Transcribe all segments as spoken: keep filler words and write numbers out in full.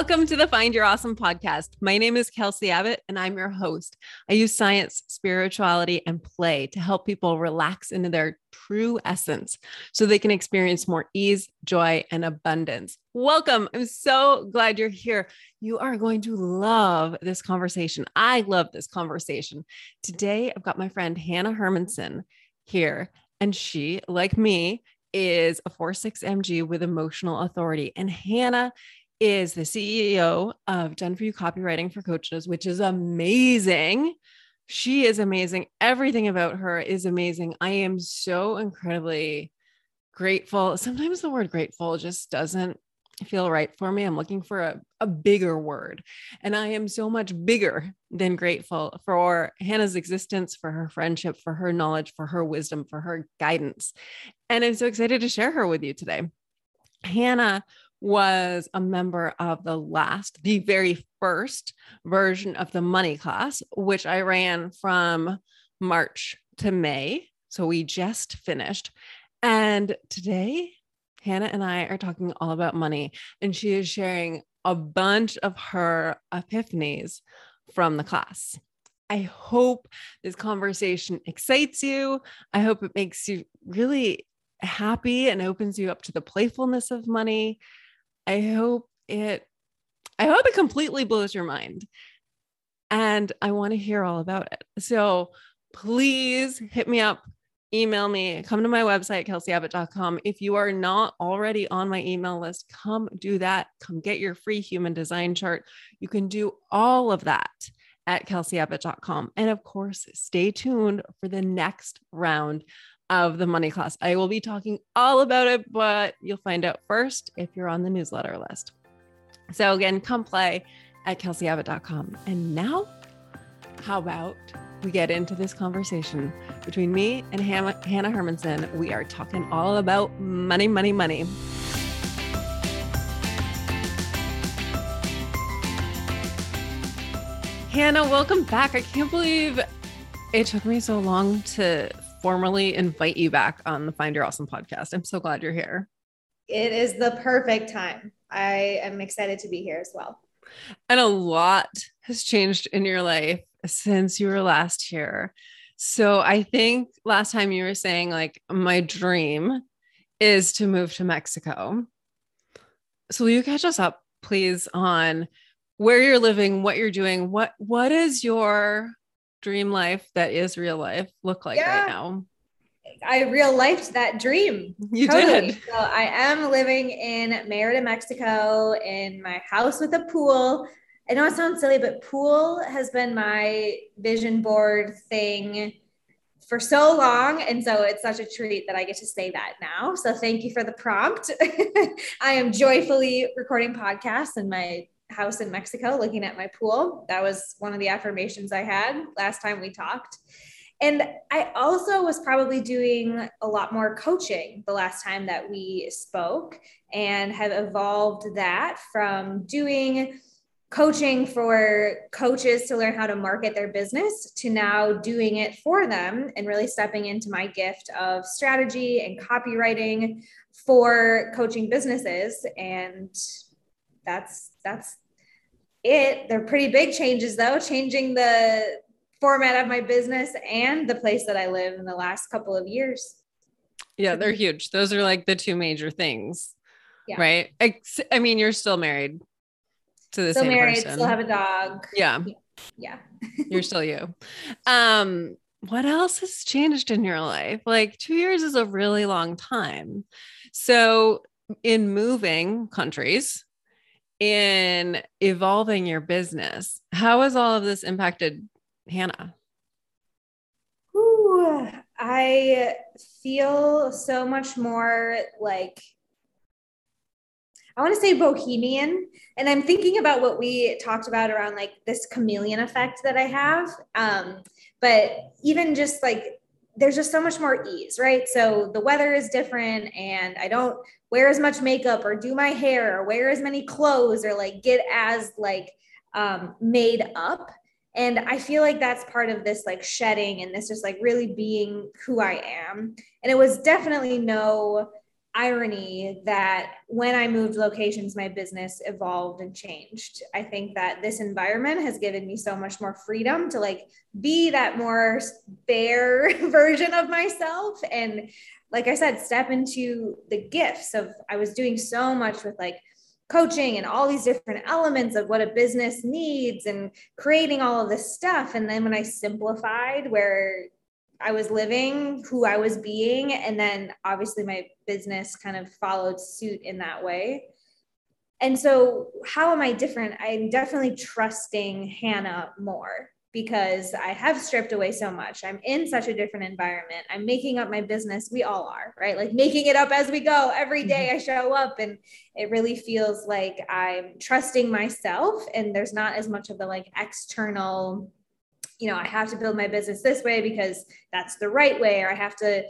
Welcome to the Find Your Awesome Podcast. My name is Kelsey Abbott and I'm your host. I use science, spirituality, and play to help people relax into their true essence so they can experience more ease, joy, and abundance. Welcome. I'm so glad you're here. You are going to love this conversation. I love this conversation. Today, I've got my friend Hannah Hermanson here, and she, like me, is a four six M G with emotional authority. And Hannah is the C E O of Done For You Copywriting for Coaches, which is amazing. She is amazing. Everything about her is amazing. I am so incredibly grateful. Sometimes the word grateful just doesn't feel right for me. I'm looking for a, a bigger word. And I am so much bigger than grateful for Hannah's existence, for her friendship, for her knowledge, for her wisdom, for her guidance. And I'm so excited to share her with you today. Hannah was a member of the last, the very first version of the Money Class, which I ran from March to May. So we just finished. And today, Hannah and I are talking all about money, and she is sharing a bunch of her epiphanies from the class. I hope this conversation excites you. I hope it makes you really happy and opens you up to the playfulness of money. I hope it, I hope it completely blows your mind, and I want to hear all about it. So please hit me up, email me, come to my website, kelsey abbott dot com. If you are not already on my email list, come do that. Come get your free human design chart. You can do all of that at kelsey abbott dot com. And of course, stay tuned for the next round of the Money Class. I will be talking all about it, but you'll find out first if you're on the newsletter list. So again, come play at kelsey abbott dot com. And now, how about we get into this conversation between me and Hannah Hermanson? We are talking all about money, money, money. Hannah, welcome back. I can't believe it took me so long to formally invite you back on the Find Your Awesome Podcast. I'm so glad you're here. It is the perfect time. I am excited to be here as well. And a lot has changed in your life since you were last here. So I think last time you were saying, like, my dream is to move to Mexico. So will you catch us up, please, on where you're living, what you're doing, what, what is your dream life that is real life look like yeah. right now? I real lifed that dream. You totally. did. So I am living in Merida, Mexico, in my house with a pool. I know it sounds silly, but pool has been my vision board thing for so long. And so it's such a treat that I get to say that now. So thank you for the prompt. I am joyfully recording podcasts in my house in Mexico, looking at my pool. That was one of the affirmations I had last time we talked. And I also was probably doing a lot more coaching the last time that we spoke, and have evolved that from doing coaching for coaches to learn how to market their business to now doing it for them, and really stepping into my gift of strategy and copywriting for coaching businesses. And that's, that's it. They're pretty big changes, though, changing the format of my business and the place that I live in the last couple of years. Yeah, they're huge. Those are like the two major things, yeah. right? I, I mean, you're still married to the still same married, person. Still married, still have a dog. Yeah. Yeah. You're still you. Um, what else has changed in your life? Like, two years is a really long time. So in moving countries, in evolving your business, how has all of this impacted Hannah? Ooh, I feel so much more like, I want to say bohemian. And I'm thinking about what we talked about around like this chameleon effect that I have. Um, but even just like, there's just so much more ease, right? So the weather is different, and I don't wear as much makeup or do my hair or wear as many clothes or like get as like um, made up. And I feel like that's part of this like shedding and this just like really being who I am. And it was definitely no irony that when I moved locations, my business evolved and changed. I think that this environment has given me so much more freedom to like be that more bare version of myself. And like I said, step into the gifts of, I was doing so much with like coaching and all these different elements of what a business needs and creating all of this stuff. And then when I simplified where I was living, who I was being, and then obviously my business kind of followed suit in that way. And so how am I different? I'm definitely trusting Hannah more because I have stripped away so much. I'm in such a different environment. I'm making up my business. We all are, right? Like making it up as we go. Every day I show up and it really feels like I'm trusting myself, and there's not as much of the like external, you know, I have to build my business this way because that's the right way, or I have to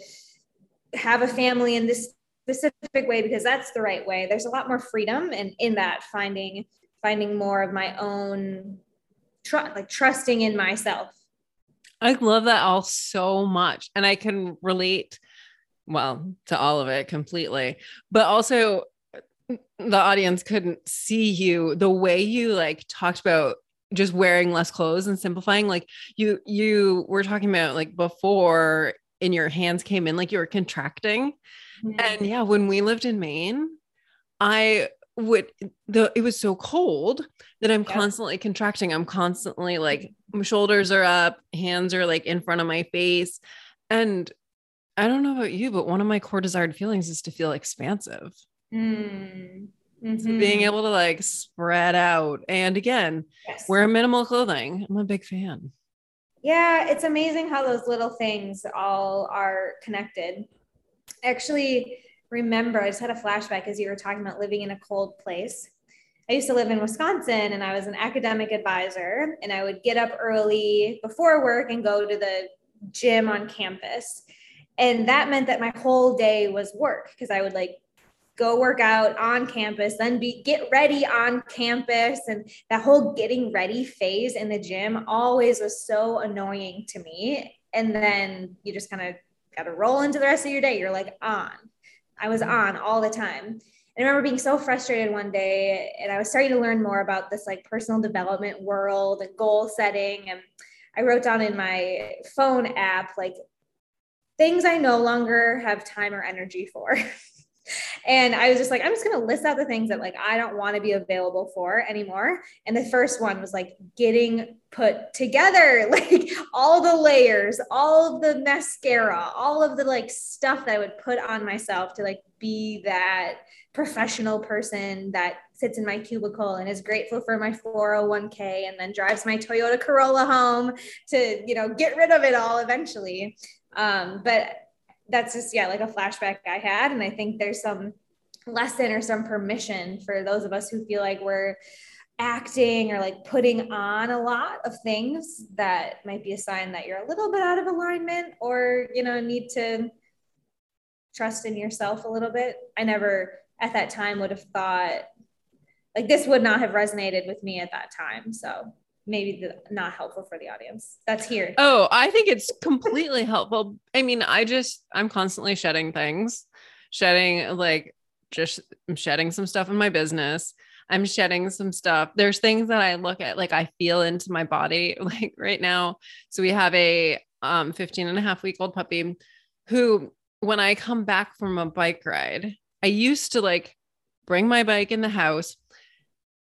have a family in this specific way because that's the right way. There's a lot more freedom, and in that finding, finding more of my own, tr- like trusting in myself. I love that all so much. And I can relate well to all of it completely, but also the audience couldn't see you, the way you like talked about just wearing less clothes and simplifying. Like you, you were talking about like before in your hands came in, like you were contracting. Mm-hmm. And yeah, when we lived in Maine, I would, the, it was so cold that I'm yeah. constantly contracting. I'm constantly like my shoulders are up, hands are like in front of my face. And I don't know about you, but one of my core desired feelings is to feel expansive. Mm. Mm-hmm. So being able to like spread out and again, yes. wear minimal clothing. I'm a big fan. Yeah. It's amazing how those little things all are connected. Actually, remember, I just had a flashback as you were talking about living in a cold place. I used to live in Wisconsin and I was an academic advisor, and I would get up early before work and go to the gym on campus. And that meant that my whole day was work because I would like go work out on campus, then be get ready on campus. And that whole getting ready phase in the gym always was so annoying to me. And then you just kind of got to roll into the rest of your day. You're like on, I was on all the time. And I remember being so frustrated one day, and I was starting to learn more about this like personal development world and goal setting. And I wrote down in my phone app, like things I no longer have time or energy for. And I was just like, I'm just going to list out the things that like, I don't want to be available for anymore. And the first one was like getting put together, like all the layers, all of the mascara, all of the like stuff that I would put on myself to like be that professional person that sits in my cubicle and is grateful for my four oh one k and then drives my Toyota Corolla home to, you know, get rid of it all eventually. Um, but that's just, yeah, like a flashback I had. And I think there's some lesson or some permission for those of us who feel like we're acting or like putting on a lot of things that might be a sign that you're a little bit out of alignment or, you know, need to trust in yourself a little bit. I never at that time would have thought like this would not have resonated with me at that time. So maybe the, not helpful for the audience that's here. Oh, I think it's completely helpful. I mean, I just, I'm constantly shedding things, shedding, like just I'm shedding some stuff in my business. I'm shedding some stuff. There's things that I look at, like I feel into my body, like right now. So we have a um, fifteen and a half week old puppy who, when I come back from a bike ride, I used to like bring my bike in the house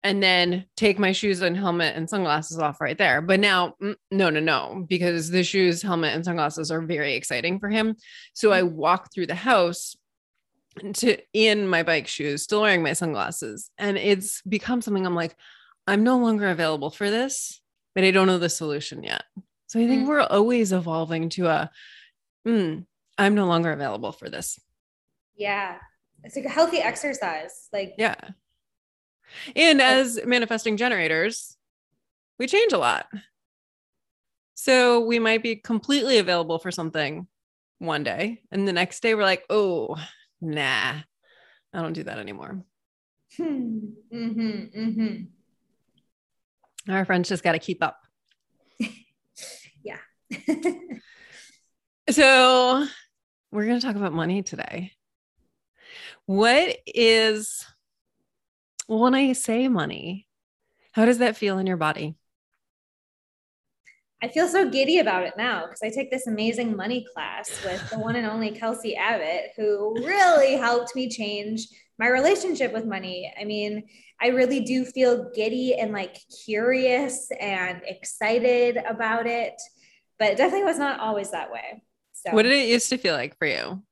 and then take my shoes and helmet and sunglasses off right there. But now, no, no, no, because the shoes, helmet, and sunglasses are very exciting for him. So I walk through the house to in my bike shoes, still wearing my sunglasses. And it's become something I'm like, I'm no longer available for this, but I don't know the solution yet. So I think mm-hmm. we're always evolving to a, mm, I'm no longer available for this. Yeah. It's like a healthy exercise. Like, yeah. And as manifesting generators, we change a lot. So we might be completely available for something one day, and the next day we're like, oh, nah, I don't do that anymore. Hmm. Mm-hmm, mm-hmm. Our friends just got to keep up. Yeah. So we're going to talk about money today. What is, when I say money, how does that feel in your body? I feel so giddy about it now because I take this amazing money class with the one and only Kelsey Abbott, who really helped me change my relationship with money. I mean, I really do feel giddy and like curious and excited about it, but it definitely was not always that way. So what did it used to feel like for you?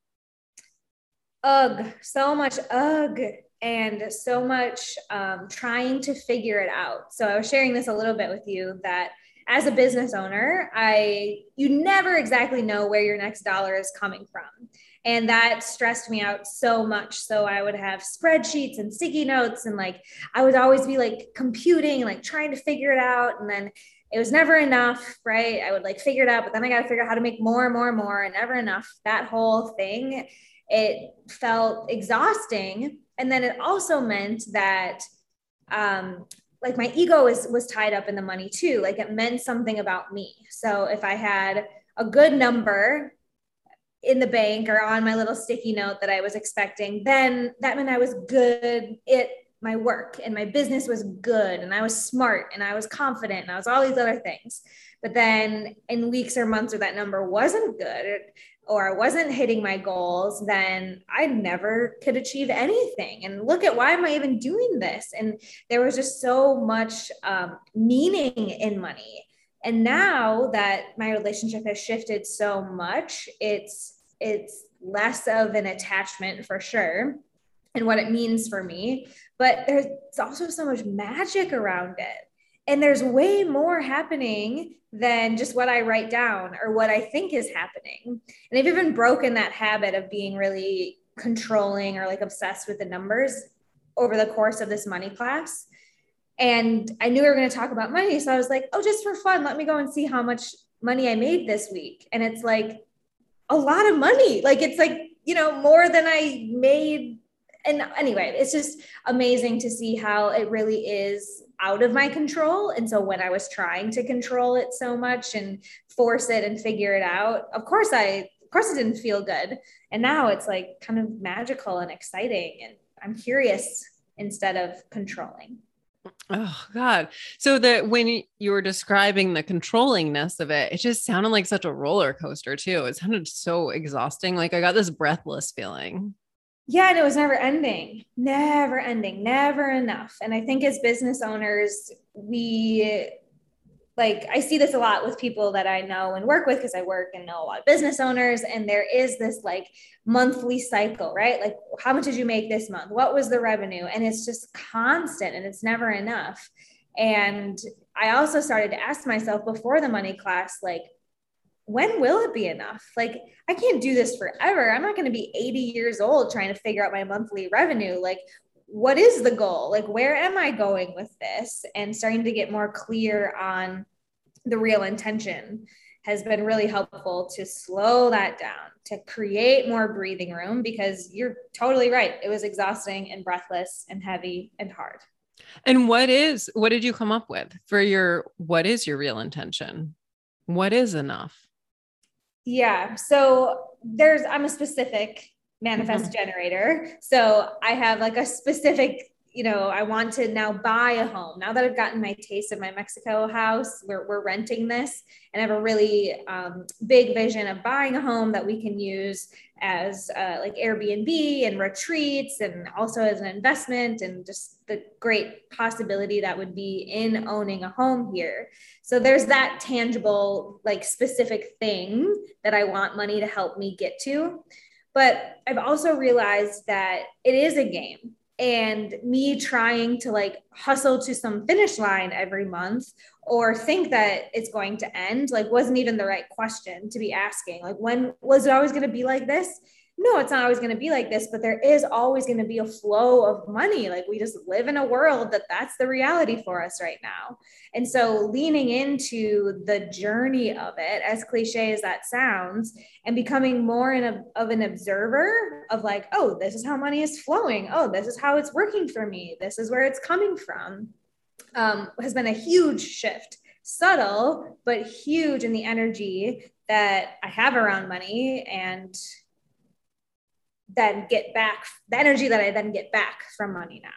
Ugh, so much ugh. And so much um, trying to figure it out. So I was sharing this a little bit with you that as a business owner, I, you never exactly know where your next dollar is coming from. And that stressed me out so much. So I would have spreadsheets and sticky notes. And like, I would always be like computing, like trying to figure it out. And then it was never enough, right? I would like figure it out, but then I got to figure out how to make more and more and more and never enough. That whole thing, it felt exhausting. And then it also meant that, um, like my ego was, was tied up in the money too. Like it meant something about me. So if I had a good number in the bank or on my little sticky note that I was expecting, then that meant I was good at my work and my business was good. And I was smart and I was confident and I was all these other things. But then in weeks or months where that number wasn't good or I wasn't hitting my goals, then I never could achieve anything. And look at, why am I even doing this? And there was just so much um, meaning in money. And now that my relationship has shifted so much, it's, it's less of an attachment for sure and what it means for me, but there's also so much magic around it. And there's way more happening than just what I write down or what I think is happening. And I've even broken that habit of being really controlling or like obsessed with the numbers over the course of this money class. And I knew we were going to talk about money. So I was like, oh, just for fun, let me go and see how much money I made this week. And it's like a lot of money. Like, it's like, you know, more than I made. And anyway, it's just amazing to see how it really is out of my control. And so when I was trying to control it so much and force it and figure it out, of course I, of course it didn't feel good. And now it's like kind of magical and exciting. And I'm curious instead of controlling. Oh God. So that when you were describing the controllingness of it, it just sounded like such a roller coaster too. It sounded so exhausting. Like I got this breathless feeling. Yeah. And it was never ending, never ending, never enough. And I think as business owners, we like, I see this a lot with people that I know and work with, because I work and know a lot of business owners. And there is this like monthly cycle, right? Like, how much did you make this month? What was the revenue? And it's just constant and it's never enough. And I also started to ask myself before the money class, like, when will it be enough? Like, I can't do this forever. I'm not going to be eighty years old trying to figure out my monthly revenue. Like, what is the goal? Like, where am I going with this? And starting to get more clear on the real intention has been really helpful to slow that down, to create more breathing room, because you're totally right. It was exhausting and breathless and heavy and hard. And what is, what did you come up with for your, what is your real intention? What is enough? Yeah. So there's, I'm a specific manifest mm-hmm. generator. So I have like a specific, you know, I want to now buy a home. Now that I've gotten my taste of my Mexico house, we're, we're renting this, and I have a really um, big vision of buying a home that we can use as uh, like Airbnb and retreats, and also as an investment, and just the great possibility that would be in owning a home here. So there's that tangible, like specific thing that I want money to help me get to. But I've also realized that it is a game. And me trying to like hustle to some finish line every month or think that it's going to end, like wasn't even the right question to be asking. Like, when was it always going to be like this? No, it's not always going to be like this, but there is always going to be a flow of money. Like, we just live in a world that that's the reality for us right now. And so leaning into the journey of it, as cliche as that sounds, and becoming more in a, of an observer of like, oh, this is how money is flowing. Oh, this is how it's working for me. This is where it's coming from, um, has been a huge shift, subtle, but huge in the energy that I have around money. And then get back the energy that I then get back from money now.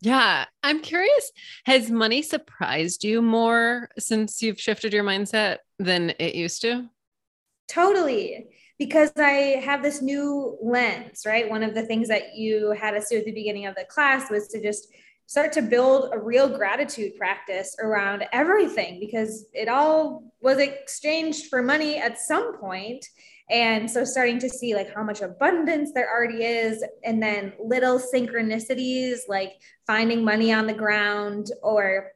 Yeah. I'm curious, has money surprised you more since you've shifted your mindset than it used to? Totally. Because I have this new lens, right? One of the things that you had us do at the beginning of the class was to just start to build a real gratitude practice around everything, because it all was exchanged for money at some point. And so starting to see like how much abundance there already is, and then little synchronicities like finding money on the ground, or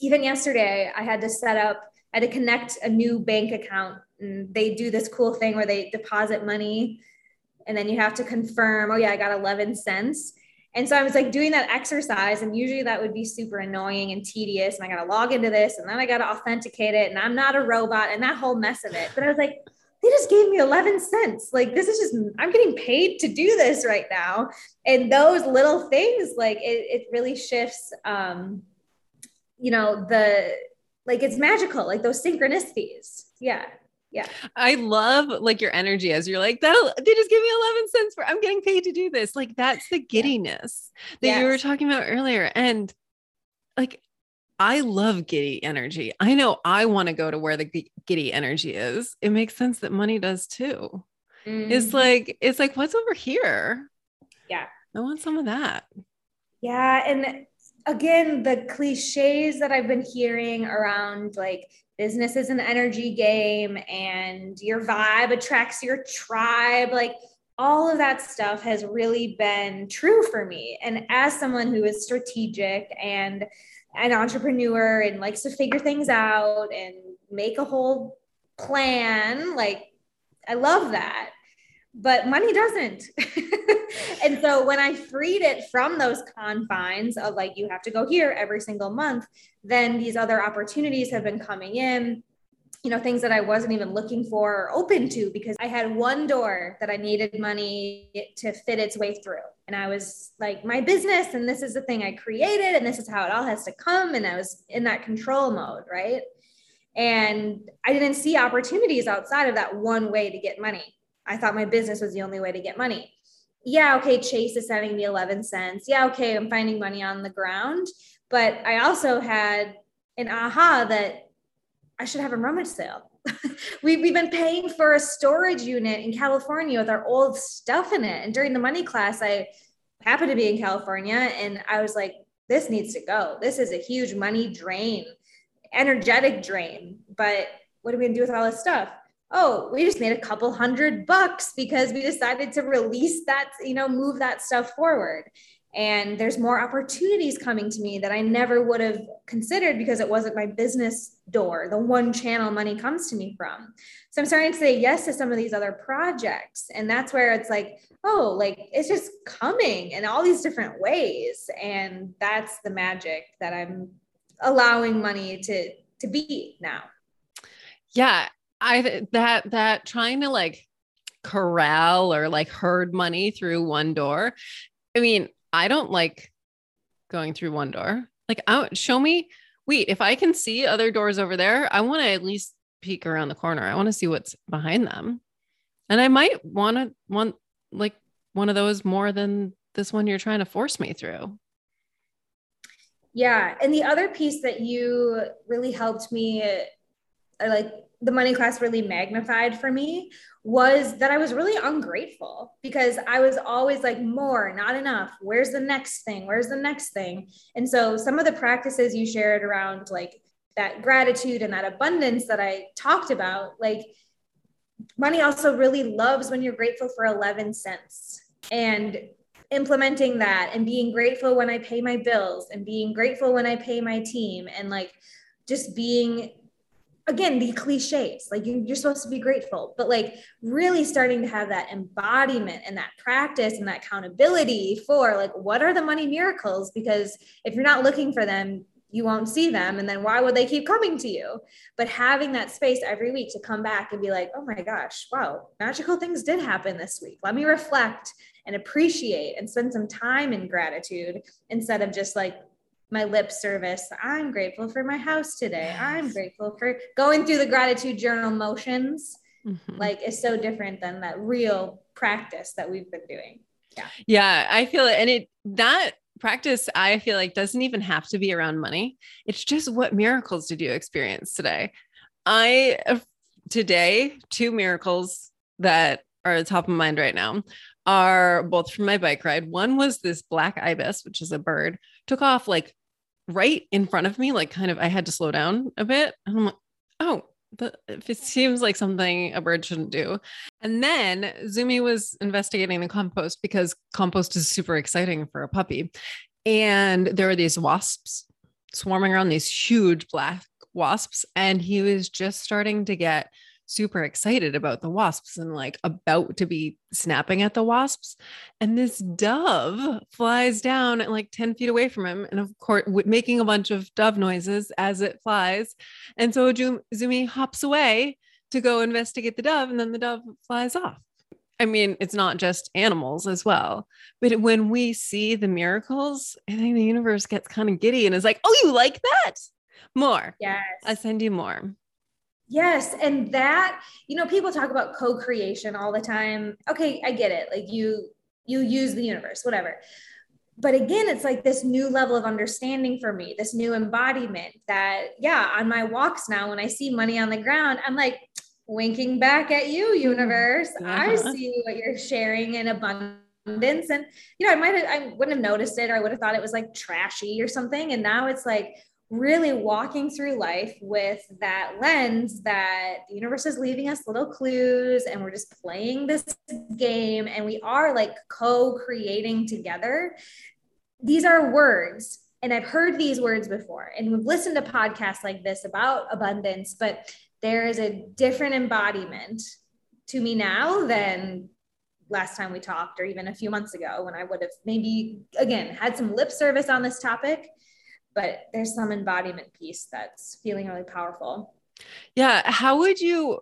even yesterday I had to set up, I had to connect a new bank account, and they do this cool thing where they deposit money and then you have to confirm, oh yeah, I got eleven cents. And so I was like doing that exercise, and usually that would be super annoying and tedious. And I got to log into this, and then I got to authenticate it, and I'm not a robot, and that whole mess of it. But I was like, they just gave me eleven cents. Like, this is just, I'm getting paid to do this right now. And those little things, like it, it really shifts, um, you know, the, like, it's magical, like those synchronicities. Yeah. Yeah. I love like your energy as you're like, that'll, they just give me eleven cents for, I'm getting paid to do this. Like, that's the giddiness yeah. that yes. you were talking about earlier. And like, I love giddy energy. I know I want to go to where the giddy energy is. It makes sense that money does too. Mm-hmm. It's like, it's like, what's over here? Yeah. I want some of that. Yeah. And again, the cliches that I've been hearing around like, business is an energy game and your vibe attracts your tribe. Like all of that stuff has really been true for me. And as someone who is strategic and an entrepreneur and likes to figure things out and make a whole plan, like I love that, but money doesn't. And so when I freed it from those confines of like, you have to go here every single month, then these other opportunities have been coming in, you know, things that I wasn't even looking for or open to, because I had one door that I needed money to fit its way through. And I was like, my business, and this is the thing I created, and this is how it all has to come. And I was in that control mode, right? And I didn't see opportunities outside of that one way to get money. I thought my business was the only way to get money. Yeah. Okay. Chase is sending me eleven cents. Yeah. Okay. I'm finding money on the ground, but I also had an aha that I should have a rummage sale. We've, we've been paying for a storage unit in California with our old stuff in it. And during the money class, I happened to be in California, and I was like, this needs to go. This is a huge money drain, energetic drain, but what are we gonna do with all this stuff? Oh, we just made a couple hundred bucks because we decided to release that, you know, move that stuff forward. And there's more opportunities coming to me that I never would have considered because it wasn't my business door, the one channel money comes to me from. So I'm starting to say yes to some of these other projects. And that's where it's like, oh, like it's just coming in all these different ways. And that's the magic that I'm allowing money to, to be now. Yeah. I, that, that trying to like corral or like herd money through one door. I mean, I don't like going through one door. Like, I, show me, wait, if I can see other doors over there, I want to at least peek around the corner. I want to see what's behind them. And I might want to want like one of those more than this one you're trying to force me through. Yeah. And the other piece that you really helped me, I like, the money class really magnified for me was that I was really ungrateful because I was always like more, not enough. Where's the next thing? Where's the next thing? And so some of the practices you shared around like that gratitude and that abundance that I talked about, like money also really loves when you're grateful for eleven cents, and implementing that and being grateful when I pay my bills and being grateful when I pay my team, and like just being, again, the cliches, like you're supposed to be grateful, but like really starting to have that embodiment and that practice and that accountability for like, what are the money miracles? Because if you're not looking for them, you won't see them. And then why would they keep coming to you? But having that space every week to come back and be like, oh my gosh, wow, magical things did happen this week. Let me reflect and appreciate and spend some time in gratitude instead of just like, my lip service. I'm grateful for my house today. I'm grateful for going through the gratitude journal motions. mm-hmm. like is so different than that real practice that we've been doing. Yeah. Yeah. I feel it. And it, that practice, I feel like doesn't even have to be around money. It's just, what miracles did you experience today? I, today, two miracles that are at the top of mind right now are both from my bike ride. One was this black ibis, which is a bird, took off like right in front of me, like kind of, I had to slow down a bit. And I'm like, oh, the, it seems like something a bird shouldn't do. And then Zumi was investigating the compost, because compost is super exciting for a puppy. And there were these wasps swarming around, these huge black wasps. And he was just starting to get super excited about the wasps and like about to be snapping at the wasps. And this dove flies down at like ten feet away from him. And of course, making a bunch of dove noises as it flies. And so Zumi hops away to go investigate the dove, and then the dove flies off. I mean, it's not just animals as well, but when we see the miracles, I think the universe gets kind of giddy and is like, oh, you like that? More. Yes. I send you more. Yes. And that, you know, people talk about co-creation all the time. Okay. I get it. Like you, you use the universe, whatever. But again, it's like this new level of understanding for me, this new embodiment that, yeah, on my walks now, when I see money on the ground, I'm like winking back at you, universe. Uh-huh. I see what you're sharing in abundance. And, you know, I might've, I wouldn't have noticed it, or I would have thought it was like trashy or something. And now it's like, really walking through life with that lens that the universe is leaving us little clues, and we're just playing this game, and we are like co-creating together. These are words, and I've heard these words before, and we've listened to podcasts like this about abundance, but there is a different embodiment to me now than last time we talked, or even a few months ago, when I would have maybe, again, had some lip service on this topic. But there's some embodiment piece that's feeling really powerful. Yeah. How would you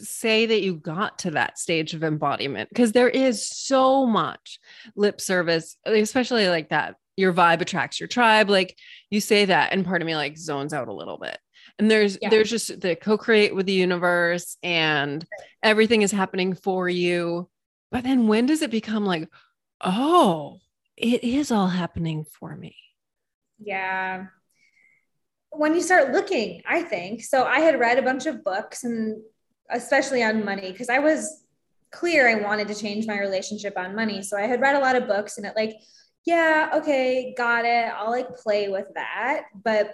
say that you got to that stage of embodiment? Because there is so much lip service, especially like that, your vibe attracts your tribe. Like you say that, and part of me like zones out a little bit. And there's, yeah. there's just the co-create with the universe, and everything is happening for you. But then when does it become like, oh, it is all happening for me? Yeah. When you start looking, I think. So I had read a bunch of books, and especially on money, because I was clear I wanted to change my relationship on money. So I had read a lot of books, and it like, yeah, okay, got it. I'll like play with that. But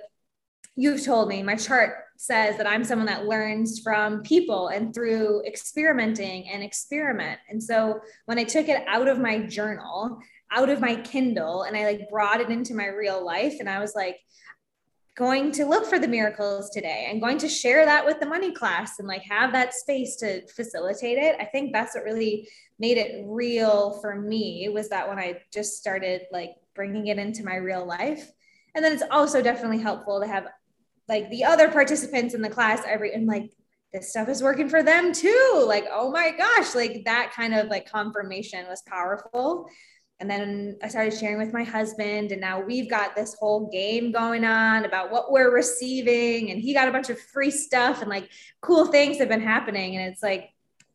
you've told me, my chart says that I'm someone that learns from people and through experimenting and experiment. And so when I took it out of my journal, out of my Kindle, and I like brought it into my real life. And I was like going to look for the miracles today. I'm going to share that with the money class and like have that space to facilitate it. I think that's what really made it real for me, was that when I just started like bringing it into my real life. And then it's also definitely helpful to have like the other participants in the class every, and like, this stuff is working for them too. Like, oh my gosh, like that kind of like confirmation was powerful. And then I started sharing with my husband, and now we've got this whole game going on about what we're receiving. And he got a bunch of free stuff, and like cool things have been happening. And it's like,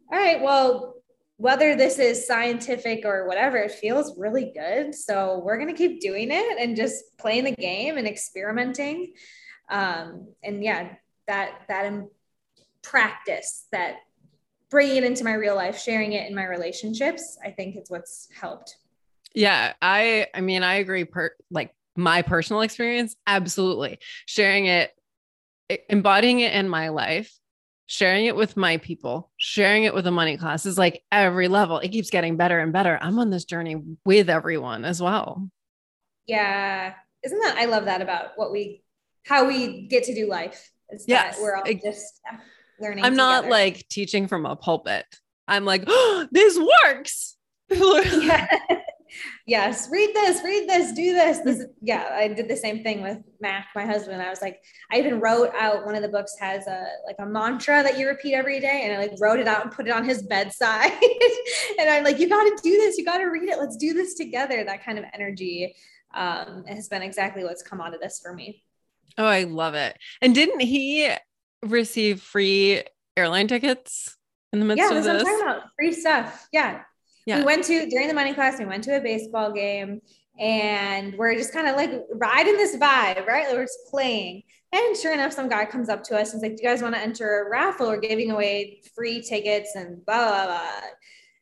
all right, well, whether this is scientific or whatever, it feels really good. So we're going to keep doing it and just playing the game and experimenting. Um, and yeah, that, that practice, that bringing it into my real life, sharing it in my relationships, I think it's what's helped. Yeah. I, I mean, I agree. Per, like my personal experience, absolutely. Sharing it, embodying it in my life, sharing it with my people, sharing it with the money class is like every level. It keeps getting better and better. I'm on this journey with everyone as well. Yeah. Isn't that, I love that about what we, how we get to do life. Is yes. That we're all just learning. I'm together. Not like teaching from a pulpit. I'm like, oh, this works. Yeah. Yes. Read this, read this, do this. This, yeah. I did the same thing with Mac, my husband. I was like, I even wrote out, one of the books has a, like a mantra that you repeat every day. And I like wrote it out and put it on his bedside. And I'm like, you got to do this. You got to read it. Let's do this together. That kind of energy um, has been exactly what's come out of this for me. Oh, I love it. And didn't he receive free airline tickets? in the midst yeah, of this. Yeah, that's what I'm talking about. Free stuff. Yeah. Yeah. We went to, during the money class, we went to a baseball game and we're just kind of like riding this vibe, right? Like we're just playing. And sure enough, some guy comes up to us and is like, do you guys want to enter a raffle? We're giving away free tickets and blah, blah, blah.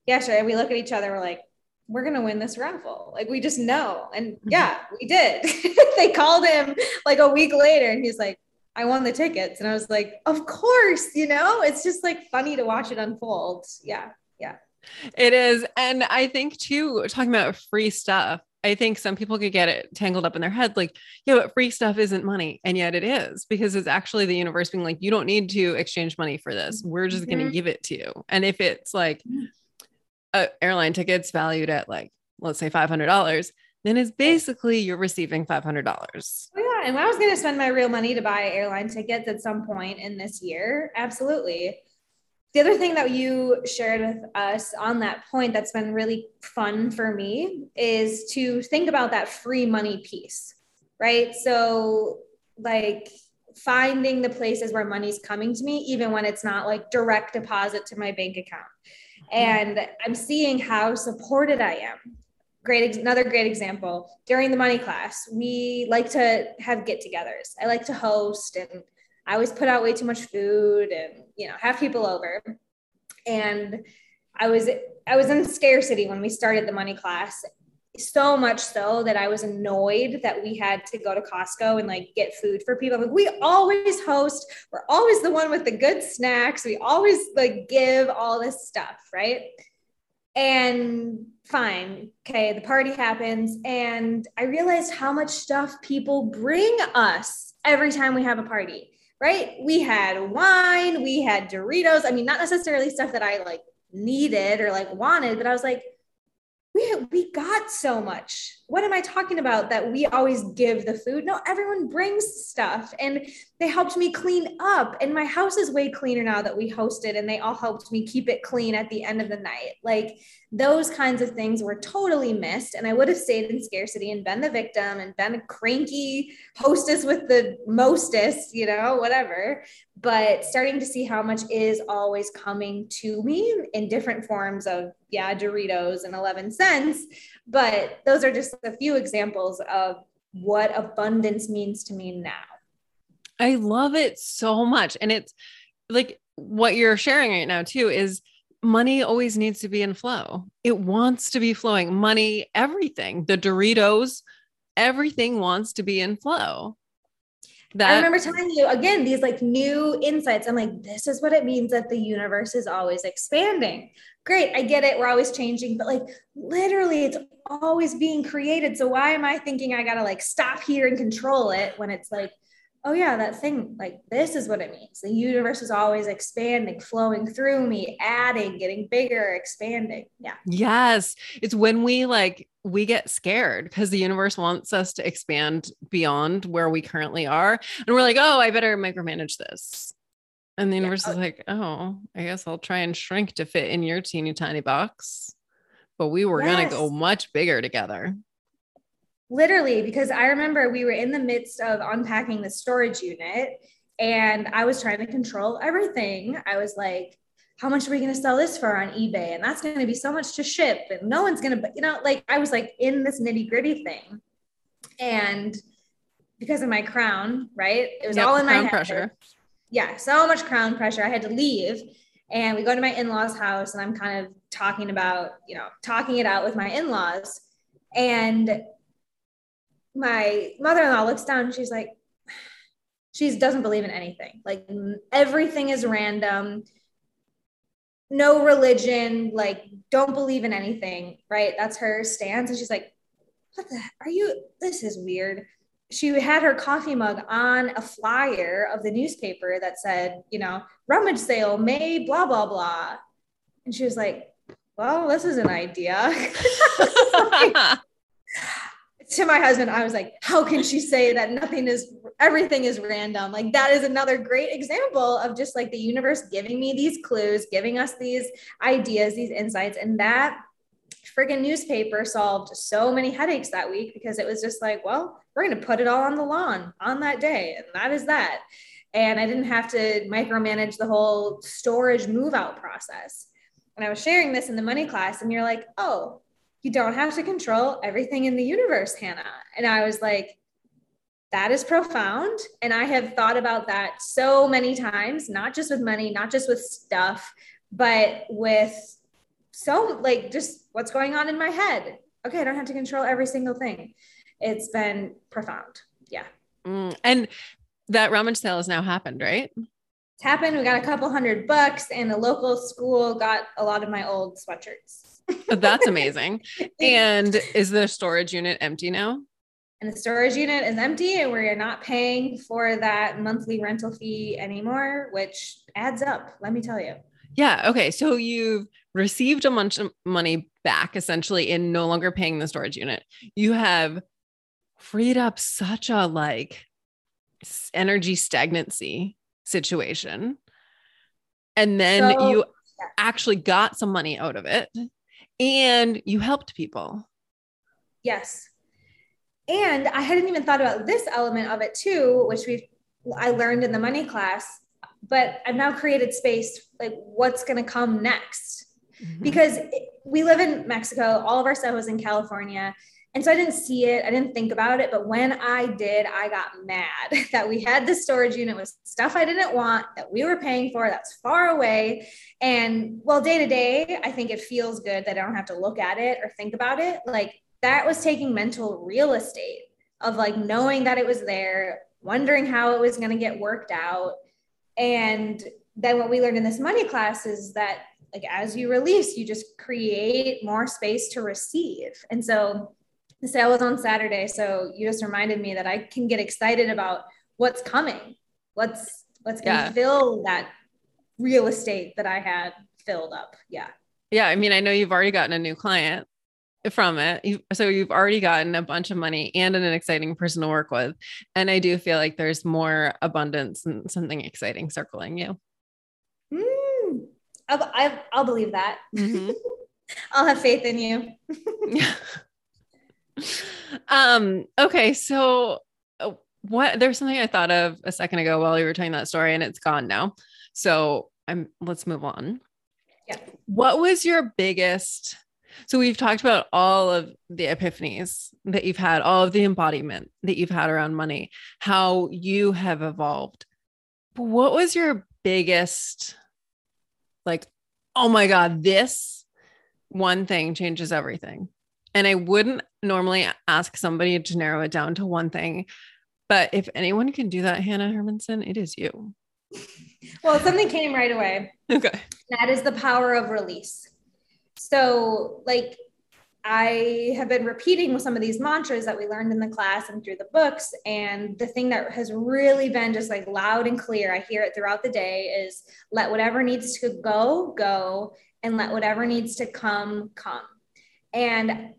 Yeah, sure. And we look at each other. We're like, we're going to win this raffle. Like, we just know. And yeah, we did. They called him like a week later and he's like, I won the tickets. And I was like, of course, you know, it's just like funny to watch it unfold. Yeah. Yeah, it is. And I think too, talking about free stuff, I think some people could get it tangled up in their head. Like, yeah, but free stuff isn't money. And yet it is, because it's actually the universe being like, you don't need to exchange money for this. We're just mm-hmm. going to give it to you. And if it's like uh, airline tickets valued at like, let's say five hundred dollars, then it's basically you're receiving five hundred dollars. Oh, yeah. And I was going to spend my real money to buy airline tickets at some point in this year. Absolutely. The other thing that you shared with us on that point that's been really fun for me is to think about that free money piece, right? So like finding the places where money's coming to me, even when it's not like direct deposit to my bank account. And I'm seeing how supported I am. Great. Another great example, during the money class, we like to have get-togethers. I like to host, and I always put out way too much food and, you know, have people over. And I was, I was in scarcity when we started the money class, so much so that I was annoyed that we had to go to Costco and like get food for people. Like, we always host. We're always the one with the good snacks. We always like give all this stuff. Right. And fine. Okay. The party happens. And I realized how much stuff people bring us every time we have a party, right? We had wine, we had Doritos. I mean, not necessarily stuff that I like needed or like wanted, but I was like, we, we got so much. What am I talking about that we always give the food? No, everyone brings stuff, and they helped me clean up. And my house is way cleaner now that we hosted, and they all helped me keep it clean at the end of the night. Like, those kinds of things were totally missed. And I would have stayed in scarcity and been the victim and been a cranky hostess with the mostest, you know, whatever. But starting to see how much is always coming to me in different forms of, yeah, Doritos and eleven cents. But those are just a few examples of what abundance means to me now. I love it so much. And it's like what you're sharing right now too is money always needs to be in flow. It wants to be flowing. Money, everything, the Doritos, everything wants to be in flow. That- I remember telling you again, these like new insights. I'm like, this is what it means that the universe is always expanding. Great. I get it. We're always changing, but like literally it's always being created. So why am I thinking I got to like stop here and control it when it's like, oh yeah, that thing, like, this is what it means. The universe is always expanding, flowing through me, adding, getting bigger, expanding. Yeah. Yes. It's when we like, we get scared because the universe wants us to expand beyond where we currently are. And we're like, oh, I better micromanage this. And the universe yeah. is like, oh, I guess I'll try and shrink to fit in your teeny tiny box, but we were yes. going to go much bigger together. Literally, because I remember we were in the midst of unpacking the storage unit and I was trying to control everything. I was like, how much are we going to sell this for on eBay? And that's going to be so much to ship and no one's going to, you know, like I was like in this nitty gritty thing. And because of my crown, right? It was yep, all in my head. Crown pressure. Yeah. So much crown pressure. I had to leave. And we go to my in-laws' house and I'm kind of talking about, you know, talking it out with my in-laws, and my mother-in-law looks down and she's like, she doesn't believe in anything. Like everything is random, no religion, like don't believe in anything. Right. That's her stance. And she's like, what the, are you, this is weird. She had her coffee mug on a flyer of the newspaper that said, you know, rummage sale, May, blah, blah, blah. And she was like, well, this is an idea. To my husband, I was like, how can she say that nothing is, everything is random? Like that is another great example of just like the universe giving me these clues, giving us these ideas, these insights. And that friggin' newspaper solved so many headaches that week because it was just like, well, we're going to put it all on the lawn on that day. And that is that. and I didn't have to micromanage the whole storage move out process. And I was sharing this in the money class, and you're like, oh, you don't have to control everything in the universe, Hannah. And I was like, that is profound. And I have thought about that so many times, not just with money, not just with stuff, but with so like just what's going on in my head. Okay, I don't have to control every single thing. It's been profound. Yeah. Mm, and that rummage sale has now happened, right? It's happened. We got a couple hundred bucks, and the local school got a lot of my old sweatshirts. That's amazing. And is the storage unit empty now? And the storage unit is empty, and we're not paying for that monthly rental fee anymore, which adds up. Let me tell you. Yeah. Okay. So you've received a bunch of money back essentially in no longer paying the storage unit. You have freed up such a like energy stagnancy situation. And then so, you yeah. actually got some money out of it, and you helped people. Yes. And I hadn't even thought about this element of it too, which we've, I learned in the money class, but I've now created space. Like what's going to come next? Mm-hmm. Because we live in Mexico, all of our stuff was in California. And so I didn't see it. I didn't think about it. But when I did, I got mad that we had this storage unit with stuff I didn't want, that we were paying for, that's far away. And well, day to day, I think it feels good that I don't have to look at it or think about it. Like, that was taking mental real estate of like knowing that it was there, wondering how it was going to get worked out. And then what we learned in this money class is that like, as you release, you just create more space to receive. And so the sale was on Saturday. So you just reminded me that I can get excited about what's coming, what's, what's going to yeah. fill that real estate that I had filled up. Yeah. Yeah. I mean, I know you've already gotten a new client from it. So you've already gotten a bunch of money and an exciting person to work with. And I do feel like there's more abundance and something exciting circling you. Mm, I'll, I'll, I'll believe that. Mm-hmm. I'll have faith in you. Yeah. Um, okay. So what, there's something I thought of a second ago while you were telling that story, and it's gone now. So I'm, let's move on. Yeah. What was your biggest, so we've talked about all of the epiphanies that you've had, all of the embodiment that you've had around money, how you have evolved. But what was your biggest, like, oh my God, this one thing changes everything? And I wouldn't normally ask somebody to narrow it down to one thing, but if anyone can do that, Hannah Hermanson, it is you. Well, something came right away. Okay. That is the power of release. So like I have been repeating with some of these mantras that we learned in the class and through the books. And the thing that has really been just like loud and clear, I hear it throughout the day, is let whatever needs to go, go, and let whatever needs to come, come. And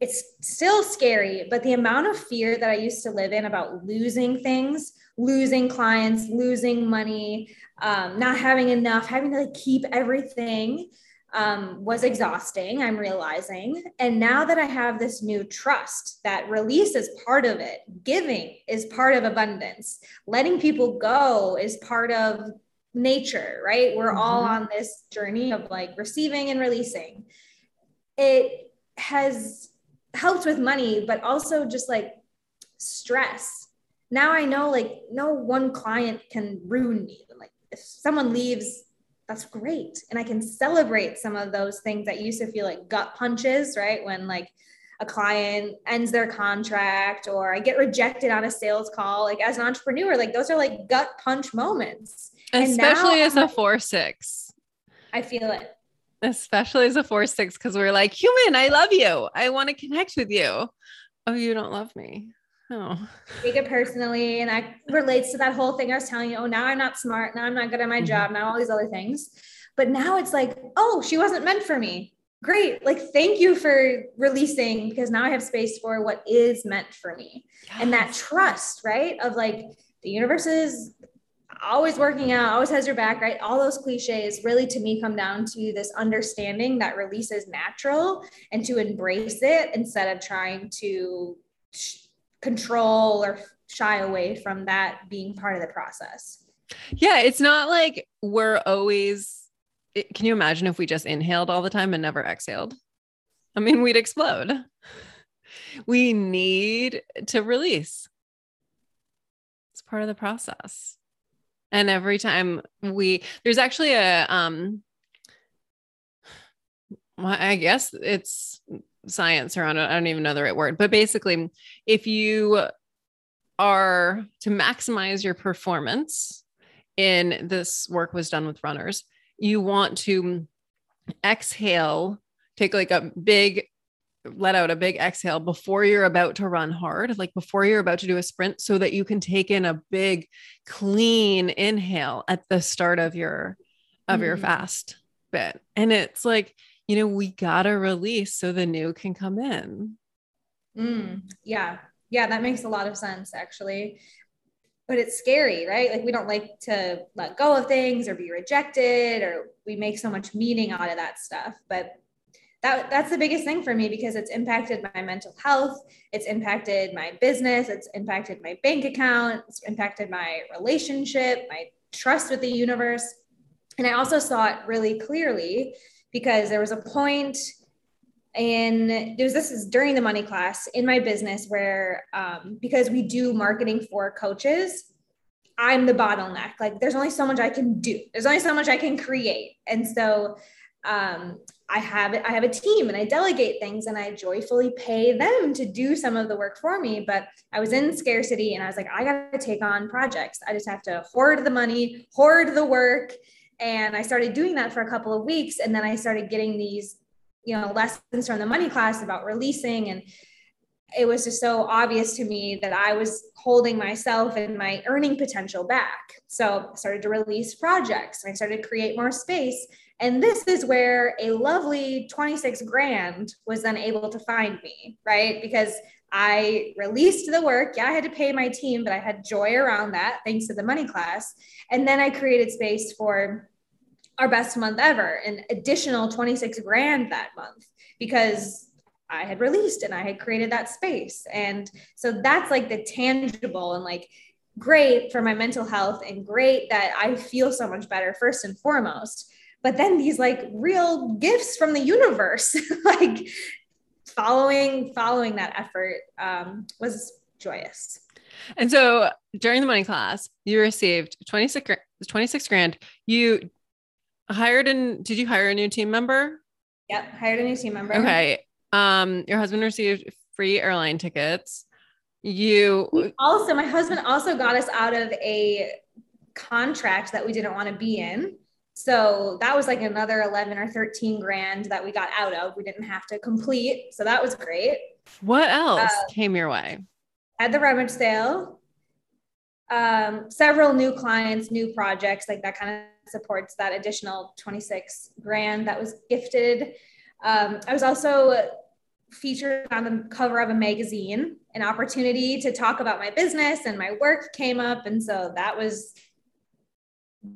it's still scary, but the amount of fear that I used to live in about losing things, losing clients, losing money, um, not having enough, having to like keep everything, Um, was exhausting, I'm realizing. And now that I have this new trust that release is part of it, giving is part of abundance, letting people go is part of nature, right? We're mm-hmm. all on this journey of like receiving and releasing. It has helped with money, but also just like stress. Now I know like no one client can ruin me. Like if someone leaves, that's great. And I can celebrate some of those things that used to feel like gut punches, right? When like a client ends their contract or I get rejected on a sales call, like as an entrepreneur, like those are like gut punch moments. Especially as a four, six. I feel it. Especially as a four, six. Cause we're like, human, I love you. I want to connect with you. Oh, you don't love me. Oh. Take it personally. And I relates to that whole thing I was telling you, oh, now I'm not smart. Now I'm not good at my job. Now all these other things. But now it's like, oh, she wasn't meant for me. Great. Like, thank you for releasing, because now I have space for what is meant for me. Yes. And that trust, right? Of like the universe is always working out, always has your back, right? All those cliches really to me come down to this understanding that release is natural and to embrace it instead of trying to sh- control or shy away from that being part of the process. Yeah. It's not like we're always, it, can you imagine if we just inhaled all the time and never exhaled? I mean, we'd explode. We need to release. It's part of the process. And every time we, there's actually a, um, I guess it's science around it. I don't even know the right word, but basically if you are to maximize your performance in this work was done with runners, you want to exhale, take like a big, let out a big exhale before you're about to run hard, like before you're about to do a sprint, so that you can take in a big, clean inhale at the start of your, of mm. your fast bit. And it's like, you know, we got to release so the new can come in. Mm. Yeah. Yeah. That makes a lot of sense actually, but it's scary, right? Like we don't like to let go of things or be rejected, or we make so much meaning out of that stuff, but That, that's the biggest thing for me, because it's impacted my mental health. It's impacted my business. It's impacted my bank account. It's impacted my relationship, my trust with the universe. And I also saw it really clearly because there was a point in, there was, this is during the money class in my business where, um, because we do marketing for coaches, I'm the bottleneck. Like there's only so much I can do. There's only so much I can create. And so, um, I have I have a team and I delegate things and I joyfully pay them to do some of the work for me. But I was in scarcity and I was like, I got to take on projects. I just have to hoard the money, hoard the work. And I started doing that for a couple of weeks. And then I started getting these, you know, lessons from the money class about releasing. And it was just so obvious to me that I was holding myself and my earning potential back. So I started to release projects and I started to create more space. And this is where a lovely twenty-six grand was then able to find me, right? Because I released the work. Yeah, I had to pay my team, but I had joy around that thanks to the money class. And then I created space for our best month ever, an additional twenty-six grand that month, because I had released and I had created that space. And so that's like the tangible and like, great for my mental health and great that I feel so much better first and foremost. But then these like real gifts from the universe, like following, following that effort um, was joyous. And so during the money class, you received twenty-six grand. You hired and did you hire a new team member? Yep. Hired a new team member. Okay. Um, your husband received free airline tickets. You we also, my husband also got us out of a contract that we didn't want to be in. So that was like another eleven or thirteen grand that we got out of. We didn't have to complete. So that was great. What else uh, came your way? Had the rummage sale, um, several new clients, new projects, like that kind of supports that additional twenty-six grand that was gifted. Um, I was also featured on the cover of a magazine. An opportunity to talk about my business and my work came up. And so that was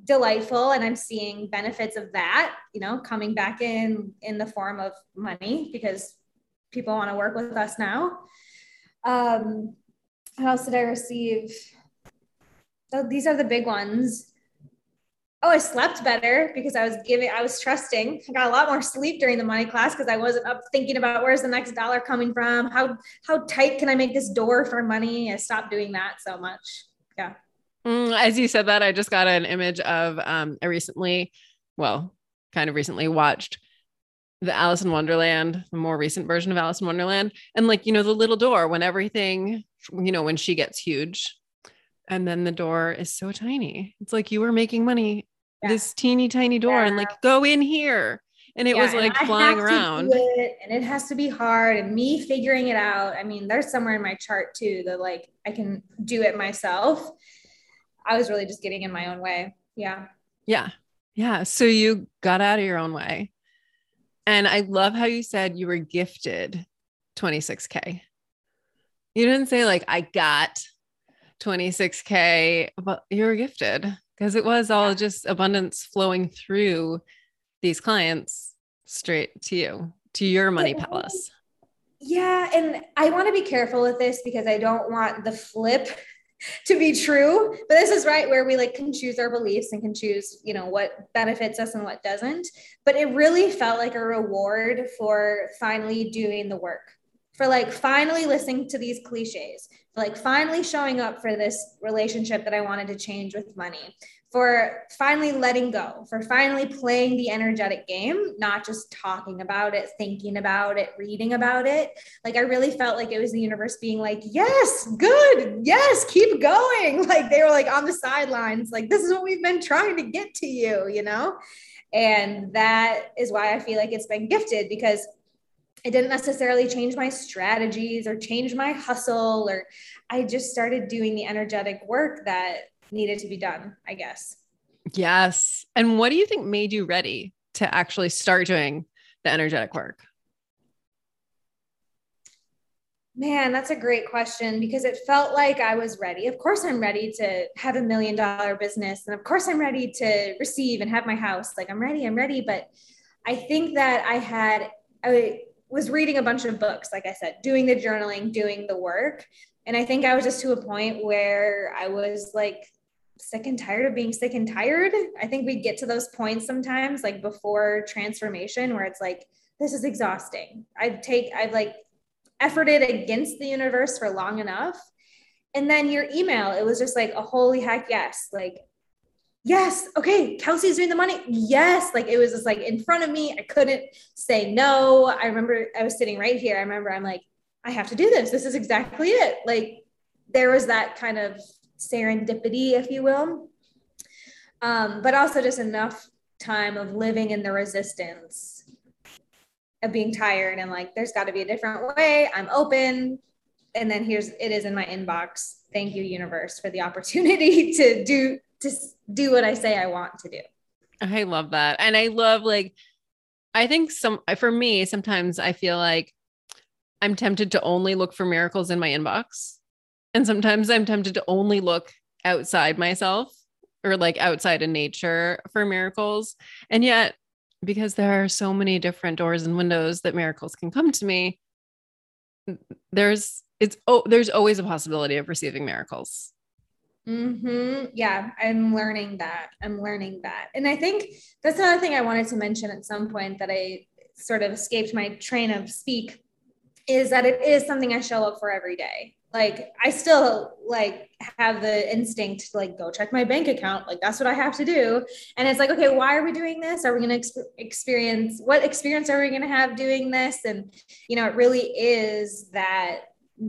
delightful. And I'm seeing benefits of that, you know, coming back in, in the form of money because people want to work with us now. Um, what else did I receive? So these are the big ones. Oh, I slept better because I was giving, I was trusting. I got a lot more sleep during the money class because I wasn't up thinking about where's the next dollar coming from? How, how tight can I make this door for money? I stopped doing that so much. Yeah. As you said that, I just got an image of, um, I recently, well, kind of recently watched the Alice in Wonderland, the more recent version of Alice in Wonderland. And like, you know, the little door when everything, you know, when she gets huge and then the door is so tiny, it's like you were making money, yeah. This teeny tiny door, yeah. And like, go in here. And it yeah, was like flying around it, and it has to be hard and me figuring it out. I mean, there's somewhere in my chart too, that like, I can do it myself. I was really just getting in my own way. Yeah. Yeah. Yeah. So you got out of your own way. And I love how you said you were gifted twenty-six K. You didn't say like, I got twenty-six K, but you were gifted because it was all just abundance flowing through these clients straight to you, to your money palace. Yeah. And I want to be careful with this because I don't want the flip to be true. But this is right where we like can choose our beliefs and can choose, you know, what benefits us and what doesn't. But it really felt like a reward for finally doing the work, for like finally listening to these cliches, for like finally showing up for this relationship that I wanted to change with money, for finally letting go, for finally playing the energetic game, not just talking about it, thinking about it, reading about it. Like, I really felt like it was the universe being like, yes, good. Yes. Keep going. Like they were like on the sidelines. Like, this is what we've been trying to get to you, you know? And that is why I feel like it's been gifted, because I didn't necessarily change my strategies or change my hustle, or I just started doing the energetic work that needed to be done, I guess. Yes. And what do you think made you ready to actually start doing the energetic work? Man, that's a great question, because it felt like I was ready. Of course I'm ready to have a million dollar business. And of course I'm ready to receive and have my house. Like I'm ready, I'm ready. But I think that I had, I was reading a bunch of books, like I said, doing the journaling, doing the work. And I think I was just to a point where I was like sick and tired of being sick and tired. I think we get to those points sometimes, like before transformation, where it's like, this is exhausting. I've take, I've like efforted against the universe for long enough. And then your email, it was just like a holy heck yes. Like, yes. Okay. Kelsey's doing the money. Yes. Like it was just like in front of me. I couldn't say no. I remember I was sitting right here. I remember I'm like, I have to do this. This is exactly it. Like there was that kind of serendipity, if you will. Um, but also just enough time of living in the resistance of being tired and like, there's gotta be a different way. I'm open. And then here's, it is in my inbox. Thank you, universe, for the opportunity to do to do what I say I want to do. I love that. And I love, like, I think some, for me, sometimes I feel like I'm tempted to only look for miracles in my inbox. And sometimes I'm tempted to only look outside myself or like outside in nature for miracles. And yet, because there are so many different doors and windows that miracles can come to me, there's, it's, oh, there's always a possibility of receiving miracles. Mm-hmm. Yeah. I'm learning that. I'm learning that. And I think that's another thing I wanted to mention at some point that I sort of escaped my train of speak, is that it is something I show up for every day. Like I still like have the instinct to like, go check my bank account. Like that's what I have to do. And it's like, okay, why are we doing this? Are we going to ex- experience, what experience are we going to have doing this? And, you know, it really is that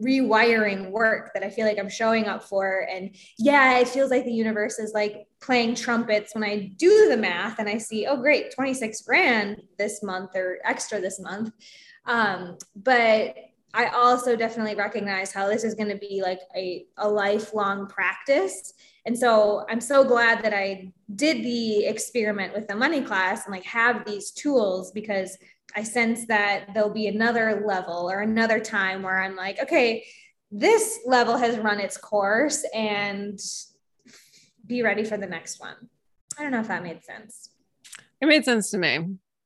rewiring work that I feel like I'm showing up for. And yeah, it feels like the universe is like playing trumpets when I do the math and I see, oh great, twenty-six grand this month or extra this month. Um, but I also definitely recognize how this is going to be like a, a lifelong practice. And so I'm so glad that I did the experiment with the money class and like have these tools, because I sense that there'll be another level or another time where I'm like, okay, this level has run its course and be ready for the next one. I don't know if that made sense. It made sense to me.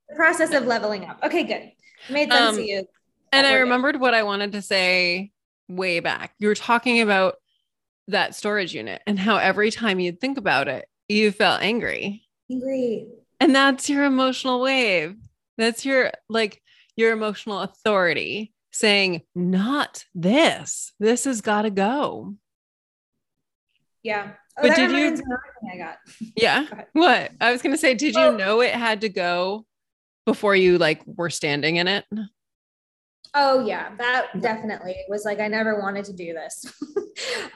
The process of leveling up. Okay, good. It made sense um, to you. And I remembered what I wanted to say way back. You were talking about that storage unit and how every time you'd think about it, you felt angry. Angry. And that's your emotional wave. That's your, like your emotional authority saying, not this, this has got to go. Yeah. Oh, but did you, I got. Yeah. Go what I was going to say, did you know it had to go before you like were standing in it? Oh yeah, that definitely was like, I never wanted to do this.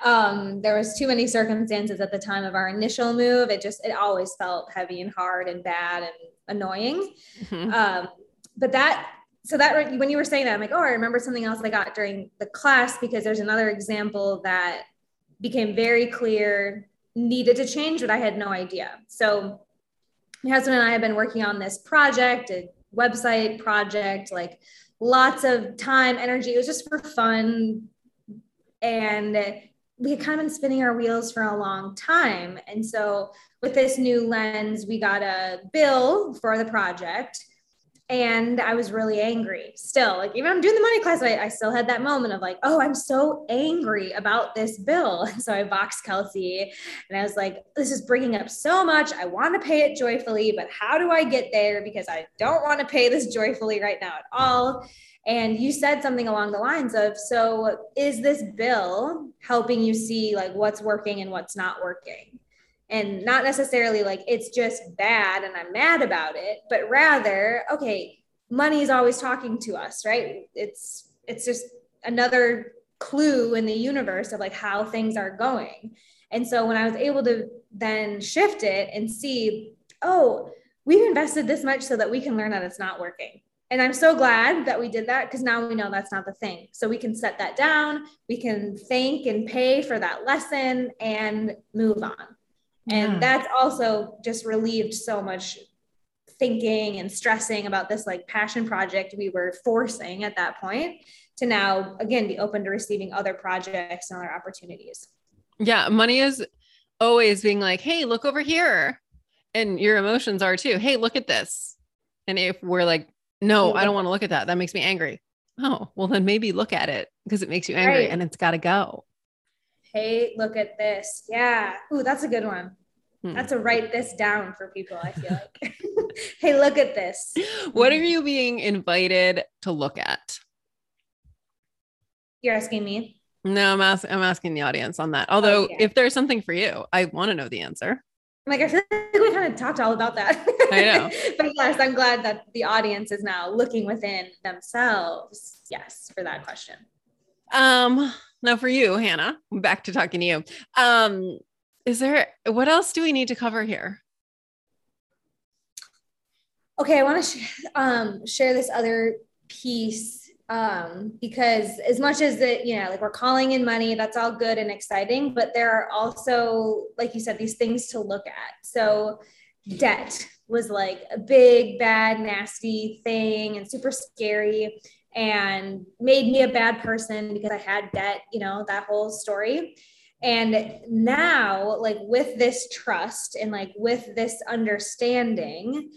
um, there was too many circumstances at the time of our initial move. It just, it always felt heavy and hard and bad and annoying. Mm-hmm. Um, but that, so that when you were saying that, I'm like, oh, I remember something else I got during the class, because there's another example that became very clear, needed to change, but I had no idea. So my husband and I have been working on this project, a website project, like lots of time, energy. It was just for fun. And we had kind of been spinning our wheels for a long time. And so with this new lens, we got a bill for the project. And I was really angry still. Like, even I'm doing the money class, I, I still had that moment of like, oh, I'm so angry about this bill. And so I boxed Kelsey and I was like, this is bringing up so much. I want to pay it joyfully, but how do I get there? Because I don't want to pay this joyfully right now at all. And you said something along the lines of, so is this bill helping you see like what's working and what's not working? And not necessarily like it's just bad and I'm mad about it, but rather, okay, money is always talking to us, right? It's, it's just another clue in the universe of like how things are going. And so when I was able to then shift it and see, oh, we've invested this much so that we can learn that it's not working. And I'm so glad that we did that, because now we know that's not the thing. So we can set that down. We can thank and pay for that lesson and move on. And yeah. That's also just relieved so much thinking and stressing about this like passion project we were forcing at that point to now, again, be open to receiving other projects and other opportunities. Yeah. Money is always being like, hey, look over here. And your emotions are too. Hey, look at this. And if we're like, no, I don't want to look at that. That makes me angry. Oh, well then maybe look at it because it makes you angry, right? And it's got to go. Hey, look at this. Yeah. Ooh, that's a good one. Hmm. That's a write this down for people, I feel like. Hey, look at this. What are you being invited to look at? You're asking me? No, I'm, ask- I'm asking the audience on that. Although oh, yeah. If there's something for you, I want to know the answer. I'm like, I feel like we kind of talked all about that. I know. But yes, I'm glad that the audience is now looking within themselves. Yes, for that question. Um... Now for you, Hannah, back to talking to you. Um, is there, what else do we need to cover here? Okay. I want to sh- um, share this other piece um, because as much as that, you know, like we're calling in money, that's all good and exciting, but there are also, like you said, these things to look at. So debt was like a big, bad, nasty thing and super scary, and made me a bad person because I had debt, you know, that whole story. And now, like with this trust and like with this understanding,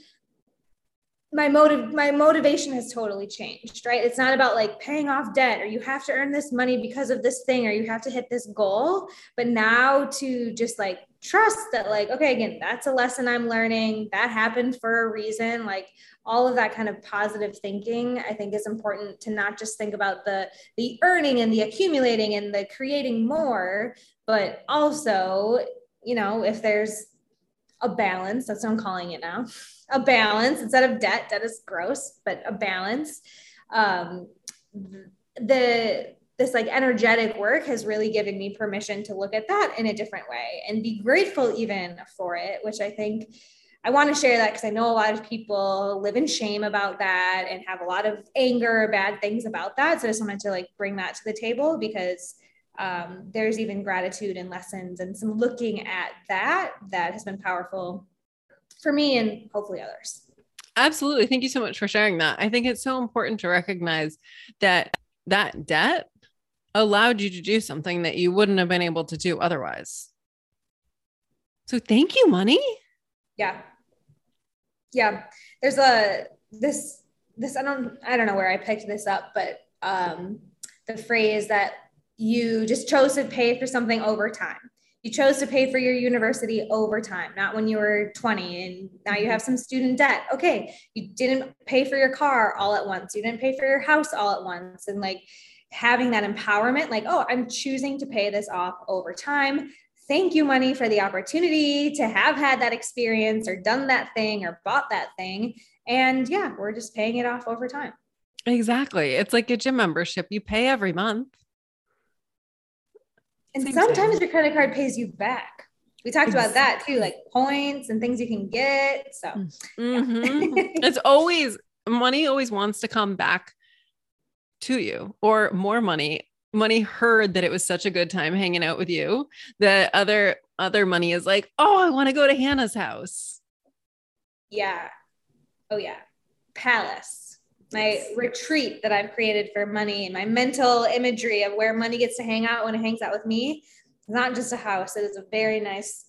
my motive, my motivation has totally changed, right? It's not about like paying off debt or you have to earn this money because of this thing, or you have to hit this goal, but now to just like trust that like, okay, again, that's a lesson I'm learning that happened for a reason. Like all of that kind of positive thinking, I think is important to not just think about the, the earning and the accumulating and the creating more, but also, you know, if there's a balance, that's what I'm calling it now. A balance instead of debt. Debt is gross, but a balance. Um, the this like energetic work has really given me permission to look at that in a different way and be grateful even for it, which I think I want to share that because I know a lot of people live in shame about that and have a lot of anger or bad things about that. So I just wanted to like bring that to the table because um, there's even gratitude and lessons and some looking at that that has been powerful for me and hopefully others. Absolutely. Thank you so much for sharing that. I think it's so important to recognize that that debt allowed you to do something that you wouldn't have been able to do otherwise. So thank you, money. Yeah. Yeah. There's a, this, this, I don't, I don't know where I picked this up, but um, the phrase that you just chose to pay for something over time. You chose to pay for your university over time, not when you were twenty and now you have some student debt. Okay. You didn't pay for your car all at once. You didn't pay for your house all at once. And like having that empowerment, like, oh, I'm choosing to pay this off over time. Thank you, money, for the opportunity to have had that experience or done that thing or bought that thing. And yeah, we're just paying it off over time. Exactly. It's like a gym membership. You pay every month. And Same sometimes thing. Your credit card pays you back. We talked exactly. about that too, like points and things you can get. So mm-hmm. yeah. It's always, money always wants to come back to you or more money. Money heard that it was such a good time hanging out with you. The other, other money is like, oh, I want to go to Hannah's house. Yeah. Oh yeah. Palace. My retreat that I've created for money and my mental imagery of where money gets to hang out when it hangs out with me. It's not just a house. It is a very nice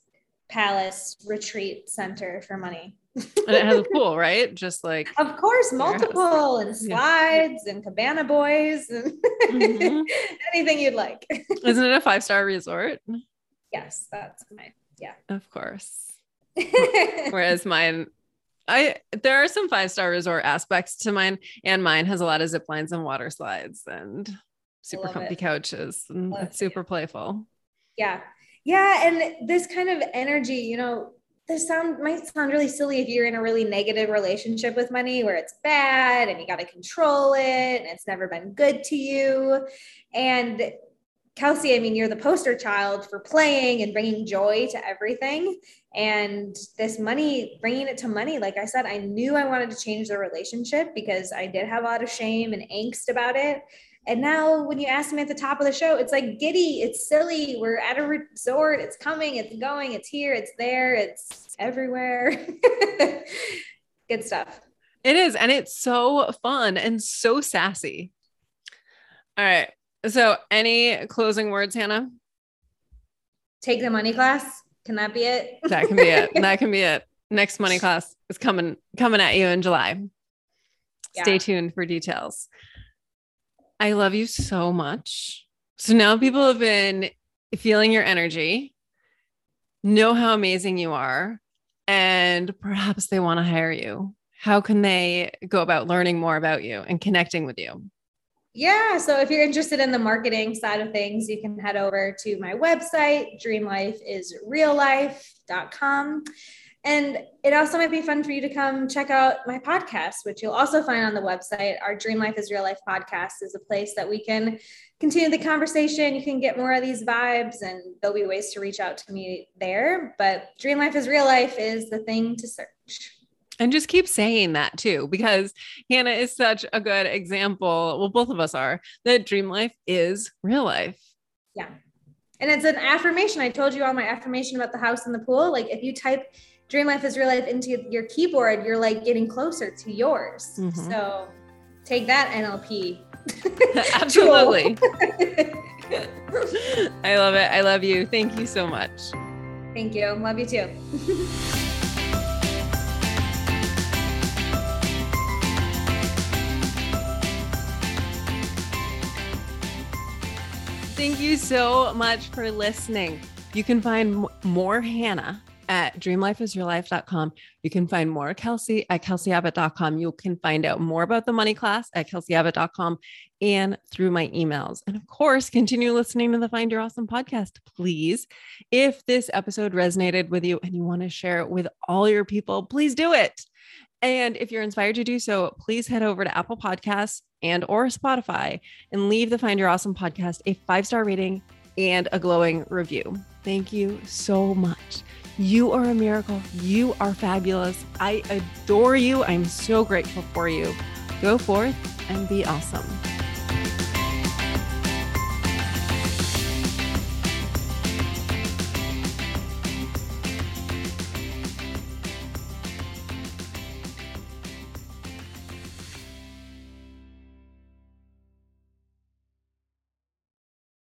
palace retreat center for money. And it has a pool, right? Just like, of course, multiple and slides yeah. and cabana boys and mm-hmm. anything you'd like. Isn't it a five-star resort? Yes, that's my, yeah. Of course. Whereas mine, I, there are some five-star resort aspects to mine, and mine has a lot of zip lines and water slides and super comfy it. couches and Love super it. playful. Yeah. Yeah. And this kind of energy, you know, this sound might sound really silly if you're in a really negative relationship with money where it's bad and you got to control it and it's never been good to you. And Kelsey, I mean, you're the poster child for playing and bringing joy to everything. And this money, bringing it to money, like I said, I knew I wanted to change the relationship because I did have a lot of shame and angst about it. And now when you asked me at the top of the show, it's like giddy, it's silly. We're at a resort. It's coming, it's going, it's here, it's there, it's everywhere. Good stuff. It is. And it's so fun and so sassy. All right. So any closing words, Hannah? Take the money class. Can that be it? That can be it. That can be it. Next money class is coming, coming at you in July. Yeah. Stay tuned for details. I love you so much. So now people have been feeling your energy, know how amazing you are, and perhaps they want to hire you. How can they go about learning more about you and connecting with you? Yeah. So if you're interested in the marketing side of things, you can head over to my website, dream life is real life dot com. And it also might be fun for you to come check out my podcast, which you'll also find on the website. Our Dream Life is Real Life podcast is a place that we can continue the conversation. You can get more of these vibes, and there'll be ways to reach out to me there. But Dream Life is Real Life is the thing to search. And just keep saying that too, because Hannah is such a good example. Well, both of us are, that dream life is real life. Yeah. And it's an affirmation. I told you all my affirmation about the house and the pool. Like if you type Dream Life is Real Life into your keyboard, you're like getting closer to yours. Mm-hmm. So take that, N L P. Absolutely. I love it. I love you. Thank you so much. Thank you. Love you too. Thank you so much for listening. You can find more Hannah at dream life is real life dot com. You can find more Kelsey at kelsey abbott dot com. You can find out more about the money class at kelsey abbott dot com and through my emails. And of course, continue listening to the Find Your Awesome podcast, please. If this episode resonated with you and you want to share it with all your people, please do it. And if you're inspired to do so, please head over to Apple Podcasts and or Spotify and leave the Find Your Awesome podcast a five-star rating and a glowing review. Thank you so much. You are a miracle. You are fabulous. I adore you. I'm so grateful for you. Go forth and be awesome.